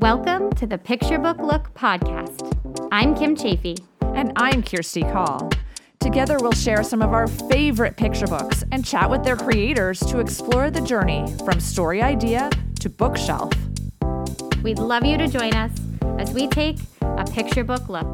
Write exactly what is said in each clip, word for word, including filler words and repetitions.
Welcome to the Picture Book Look Podcast. I'm Kim Chafee. And I'm Kirsty Call. Together we'll share some of our favorite picture books and chat with their creators to explore the journey from story idea to bookshelf. We'd love you to join us as we take a picture book look.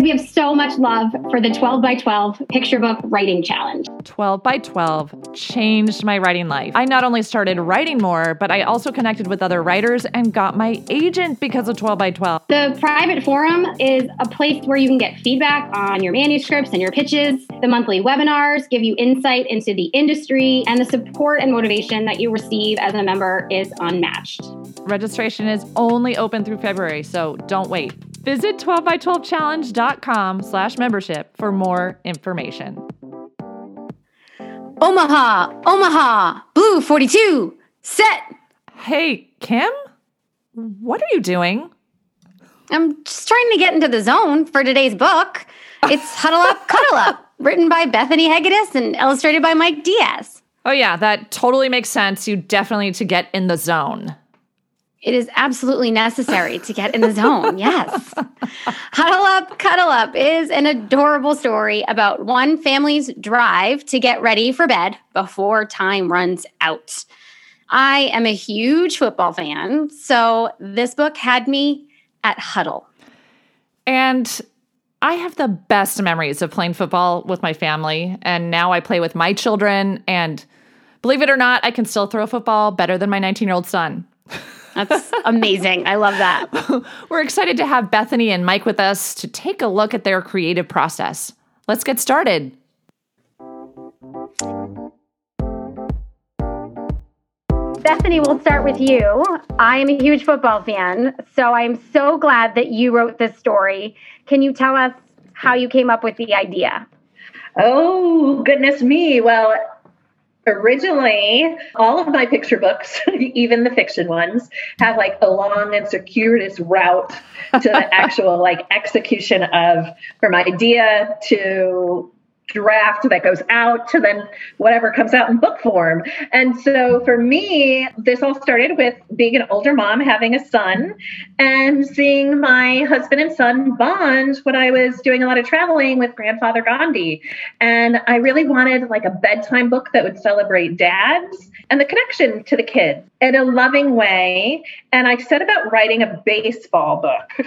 We have so much love for the twelve by twelve Picture Book Writing Challenge. twelve by twelve changed my writing life. I not only started writing more, but I also connected with other writers and got my agent because of twelve by twelve. The private forum is a place where you can get feedback on your manuscripts and your pitches. The monthly webinars give you insight into the industry, and the support and motivation that you receive as a member is unmatched. Registration is only open through February, so don't wait. Visit twelve by twelve challenge dot com slash membership for more information. Omaha, Omaha, Blue forty-two, set. Hey, Kim, what are you doing? I'm just trying to get into the zone for today's book. It's Huddle Up, Cuddle Up, written by Bethany Hegedus and illustrated by Mike Diaz. Oh yeah, that totally makes sense. You definitely need to get in the zone. It is absolutely necessary to get in the zone, yes. Huddle Up, Cuddle Up is an adorable story about one family's drive to get ready for bed before time runs out. I am a huge football fan, so this book had me at huddle. And I have the best memories of playing football with my family, and now I play with my children, and believe it or not, I can still throw football better than my nineteen-year-old son. That's amazing. I love that. We're excited to have Bethany and Mike with us to take a look at their creative process. Let's get started. Bethany, we'll start with you. I am a huge football fan, so I'm so glad that you wrote this story. Can you tell us how you came up with the idea? Oh, goodness me. Well, originally, all of my picture books, even the fiction ones, have like a long and circuitous route to the actual like execution of from idea to draft that goes out to then whatever comes out in book form. And so for me, this all started with being an older mom, having a son, and seeing my husband and son bond when I was doing a lot of traveling with Grandfather Gandhi. And I really wanted like a bedtime book that would celebrate dads and the connection to the kids in a loving way. And I set about writing a baseball book.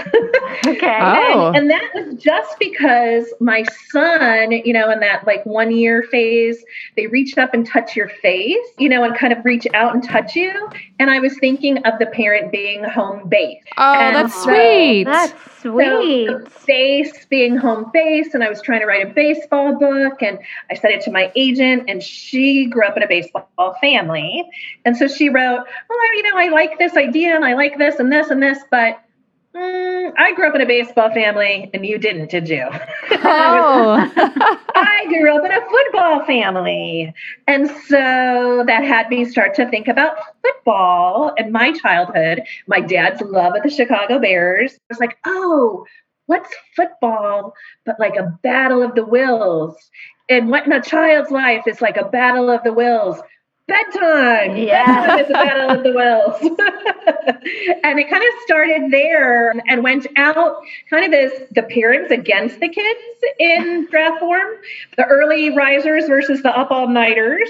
Okay. Oh. And, and that was just because my son, you know, in that like one year phase, they reach up and touch your face, you know, and kind of reach out and touch you. And I was thinking of the parent being home based. Oh, and that's so sweet. That's sweet. So the base being home based. And I was trying to write a baseball book, and I sent it to my agent, and she grew up in a baseball family. And so she wrote, well, you know, I like this idea and I like this and this and this, but Mm, I grew up in a baseball family and you didn't, did you? Oh. I grew up in a football family. And so that had me start to think about football and my childhood, my dad's love of the Chicago Bears. I was like, oh, what's football but like a battle of the wills? And what in a child's life is like a battle of the wills? Bedtime. Yeah. It's a battle of the wills. And it kind of started there and went out kind of as the parents against the kids in draft form, the early risers versus the up all nighters.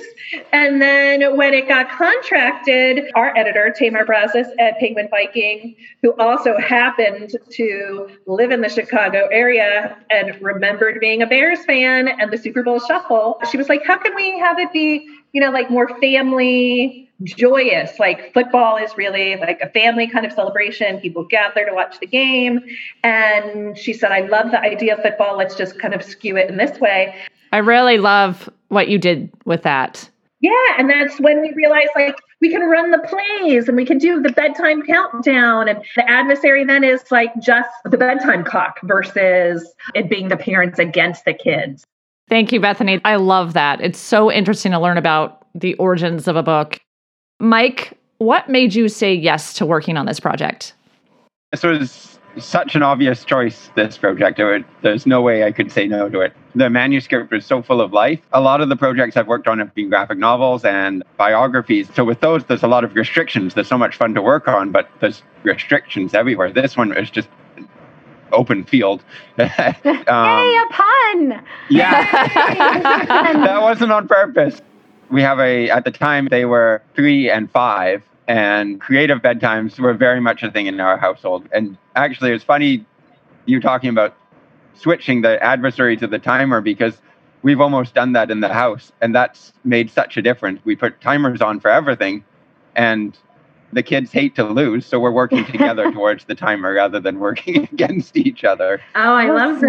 And then when it got contracted, our editor, Tamar Brazis at Penguin Viking, who also happened to live in the Chicago area and remembered being a Bears fan and the Super Bowl shuffle, she was like, how can we have it be, you know, like more family joyous, like football is really like a family kind of celebration. People gather to watch the game. And she said, I love the idea of football. Let's just kind of skew it in this way. I really love what you did with that. Yeah. And that's when we realized like we can run the plays and we can do the bedtime countdown. And the adversary then is like just the bedtime clock versus it being the parents against the kids. Thank you, Bethany. I love that. It's so interesting to learn about the origins of a book. Mike, what made you say yes to working on this project? I started such an obvious choice, this project. There's no way I could say no to it. The manuscript was so full of life. A lot of the projects I've worked on have been graphic novels and biographies. So with those, there's a lot of restrictions. There's so much fun to work on, but there's restrictions everywhere. This one is just open field. um, Yay, a pun! Yeah, that wasn't on purpose. We have a, at the time, they were three and five. And creative bedtimes were very much a thing in our household. And actually, it's funny you talking about switching the adversary to the timer, because we've almost done that in the house. And that's made such a difference. We put timers on for everything. And the kids hate to lose. So we're working together towards the timer rather than working against each other. Oh, I love that.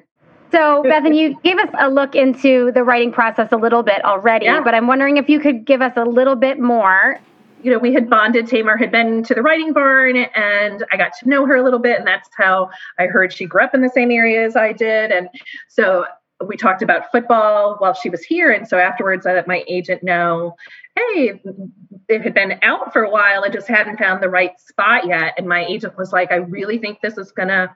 Smart. So, Bethany, you gave us a look into the writing process a little bit already. Yeah. But I'm wondering if you could give us a little bit more. You know, we had bonded. Tamar had been to the writing barn and I got to know her a little bit. And that's how I heard she grew up in the same area as I did. And so we talked about football while she was here. And so afterwards, I let my agent know, hey, it had been out for a while. I just hadn't found the right spot yet. And my agent was like, I really think this is going to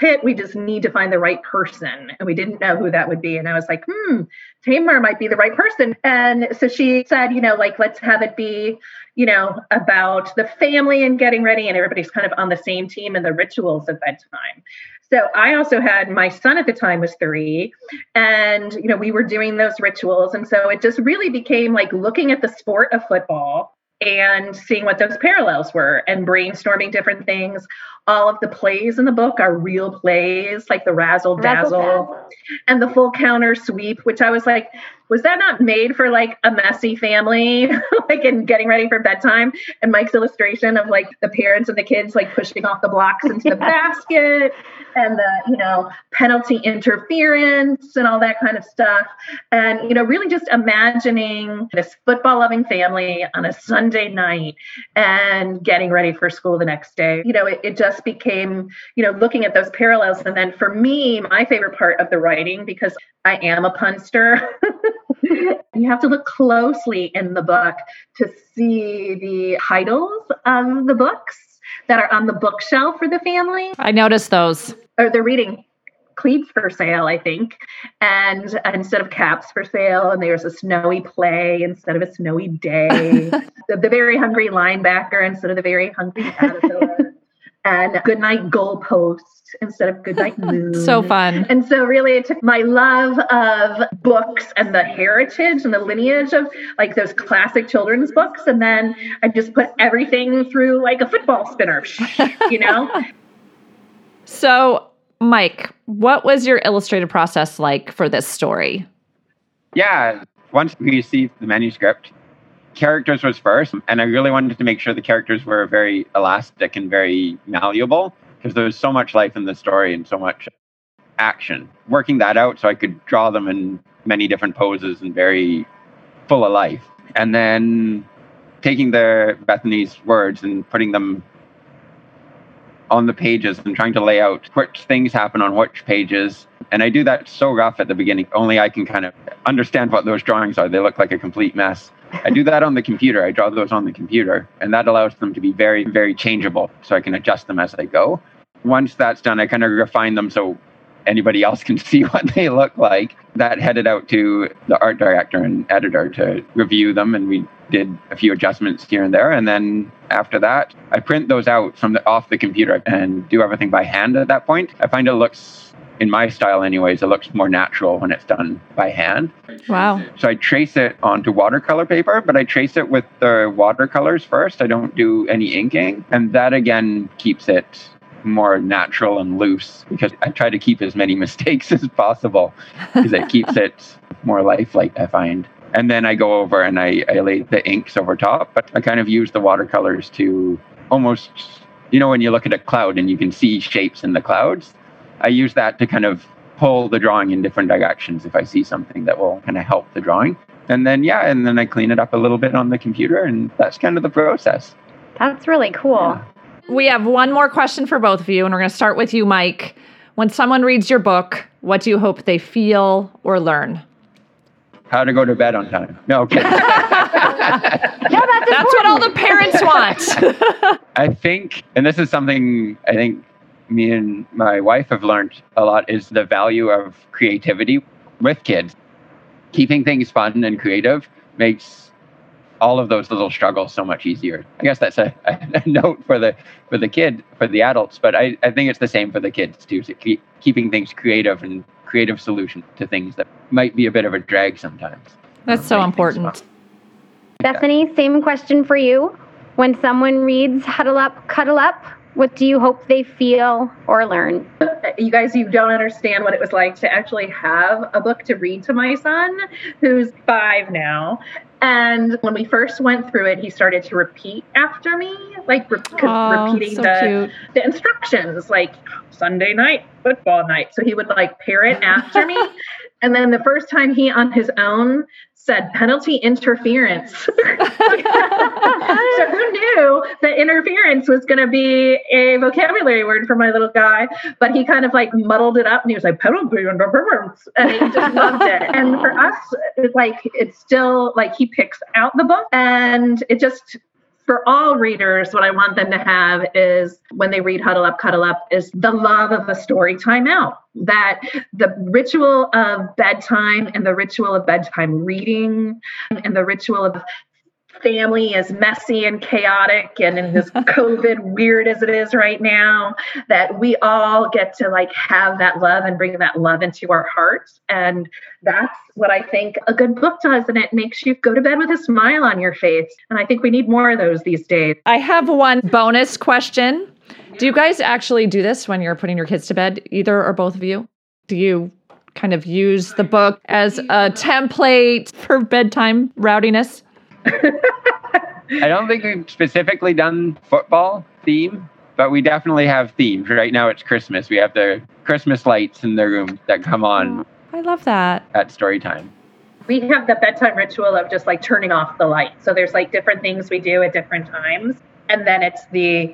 hit. We just need to find the right person. And we didn't know who that would be. And I was like, hmm, Tamar might be the right person. And so she said, you know, like, let's have it be, you know, about the family and getting ready. And everybody's kind of on the same team and the rituals at that time. So I also had my son at the time was three, and, you know, we were doing those rituals. And so it just really became like looking at the sport of football and seeing what those parallels were and brainstorming different things. All of the plays in the book are real plays, like the Razzle Dazzle, Razzle Dazzle and the full counter sweep, which I was like, was that not made for like a messy family, like in getting ready for bedtime? And Mike's illustration of like the parents and the kids like pushing off the blocks into yeah. the basket and the, you know, penalty interference and all that kind of stuff. And, you know, really just imagining this football loving family on a Sunday night and getting ready for school the next day. You know, it, it just became, you know, looking at those parallels. And then for me, my favorite part of the writing, because I am a punster, you have to look closely in the book to see the titles of the books that are on the bookshelf for the family. I noticed those. Or they're reading Cleaves for Sale, I think, and instead of Caps for Sale, and there's A Snowy Play instead of A Snowy Day, the, the Very Hungry Linebacker instead of The Very Hungry Caterpillar. And Goodnight Goalpost instead of Goodnight Moon. So fun. And so really it took my love of books and the heritage and the lineage of like those classic children's books. And then I just put everything through like a football spinner, you know? So, Mike, what was your illustrative process like for this story? Yeah, once we received the manuscript, characters was first, and I really wanted to make sure the characters were very elastic and very malleable, because there was so much life in the story and so much action. Working that out so I could draw them in many different poses and very full of life. And then taking their Bethany's words and putting them on the pages and trying to lay out which things happen on which pages. And I do that so rough at the beginning. Only I can kind of understand what those drawings are. They look like a complete mess. I do that on the computer. I draw those on the computer. And that allows them to be very, very changeable. So I can adjust them as I go. Once that's done, I kind of refine them so anybody else can see what they look like. That headed out to the art director and editor to review them. And we did a few adjustments here and there. And then after that, I print those out from the, off the computer and do everything by hand at that point. I find it looks, in my style anyways, it looks more natural when it's done by hand. Wow. So I trace it onto watercolor paper, but I trace it with the watercolors first. I don't do any inking. And that, again, keeps it more natural and loose, because I try to keep as many mistakes as possible, because it keeps it more lifelike, I find. And then I go over and I, I lay the inks over top, but I kind of use the watercolors to almost, you know, when you look at a cloud and you can see shapes in the clouds, I use that to kind of pull the drawing in different directions if I see something that will kind of help the drawing. And then, yeah, and then I clean it up a little bit on the computer, and that's kind of the process. That's really cool. Yeah. We have one more question for both of you, and we're going to start with you, Mike. When someone reads your book, what do you hope they feel or learn? How to go to bed on time. No, okay. no, that's, that's what all the parents want. I think, and this is something I think me and my wife have learned a lot is the value of creativity with kids. Keeping things fun and creative makes all of those little struggles so much easier. I guess that's a, a note for the for the kid, for the adults, but I, I think it's the same for the kids too. So keep, keeping things creative and creative solution to things that might be a bit of a drag sometimes. That's so important. Bethany, same question for you. When someone reads Huddle Up, Cuddle Up, what do you hope they feel or learn? You guys, you don't understand what it was like to actually have a book to read to my son, who's five now. And when we first went through it, he started to repeat after me, like re- oh, repeating so the, the instructions, like Sunday night, football night. So he would like parrot after me. And then the first time he on his own said penalty interference. So who knew that interference was going to be a vocabulary word for my little guy? But he kind of like muddled it up and he was like penalty interference. And he just loved it. And for us, it's like, it's still like he picks out the book, and it just, for all readers, what I want them to have is when they read Huddle Up, Cuddle Up is the love of a story time out. That the ritual of bedtime and the ritual of bedtime reading and the ritual of family is messy and chaotic and in this COVID weird as it is right now, that we all get to like have that love and bring that love into our hearts. And that's what I think a good book does. And it makes you go to bed with a smile on your face. And I think we need more of those these days. I have one bonus question. Do you guys actually do this when you're putting your kids to bed, either or both of you? Do you kind of use the book as a template for bedtime rowdiness? I don't think we've specifically done football theme, but we definitely have themes. Right now it's Christmas. We have the Christmas lights in the room that come on. Oh, I love that. At story time. We have the bedtime ritual of just like turning off the light. So there's like different things we do at different times. And then it's the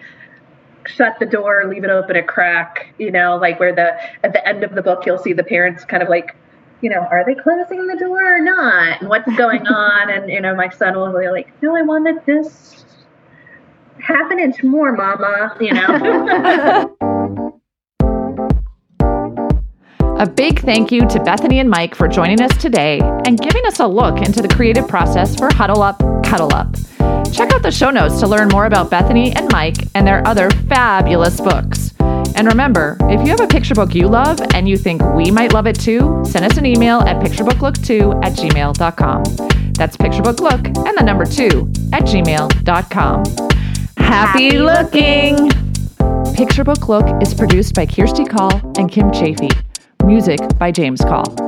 shut the door, leave it open a crack, you know, like where the at the end of the book, you'll see the parents kind of like, you know, are they closing the door or not? And what's going on? And, you know, my son will be like, no, I wanted this half an inch more, mama, you know. A big thank you to Bethany and Mike for joining us today and giving us a look into the creative process for Huddle Up, Cuddle Up. Check out the show notes to learn more about Bethany and Mike and their other fabulous books. And remember, if you have a picture book you love and you think we might love it too, send us an email at picture book look two at gmail dot com. That's picture book look and the number two at gmail dot com. Happy, Happy looking! Picture Book Look is produced by Kirsty Call and Kim Chafee. Music by James Call.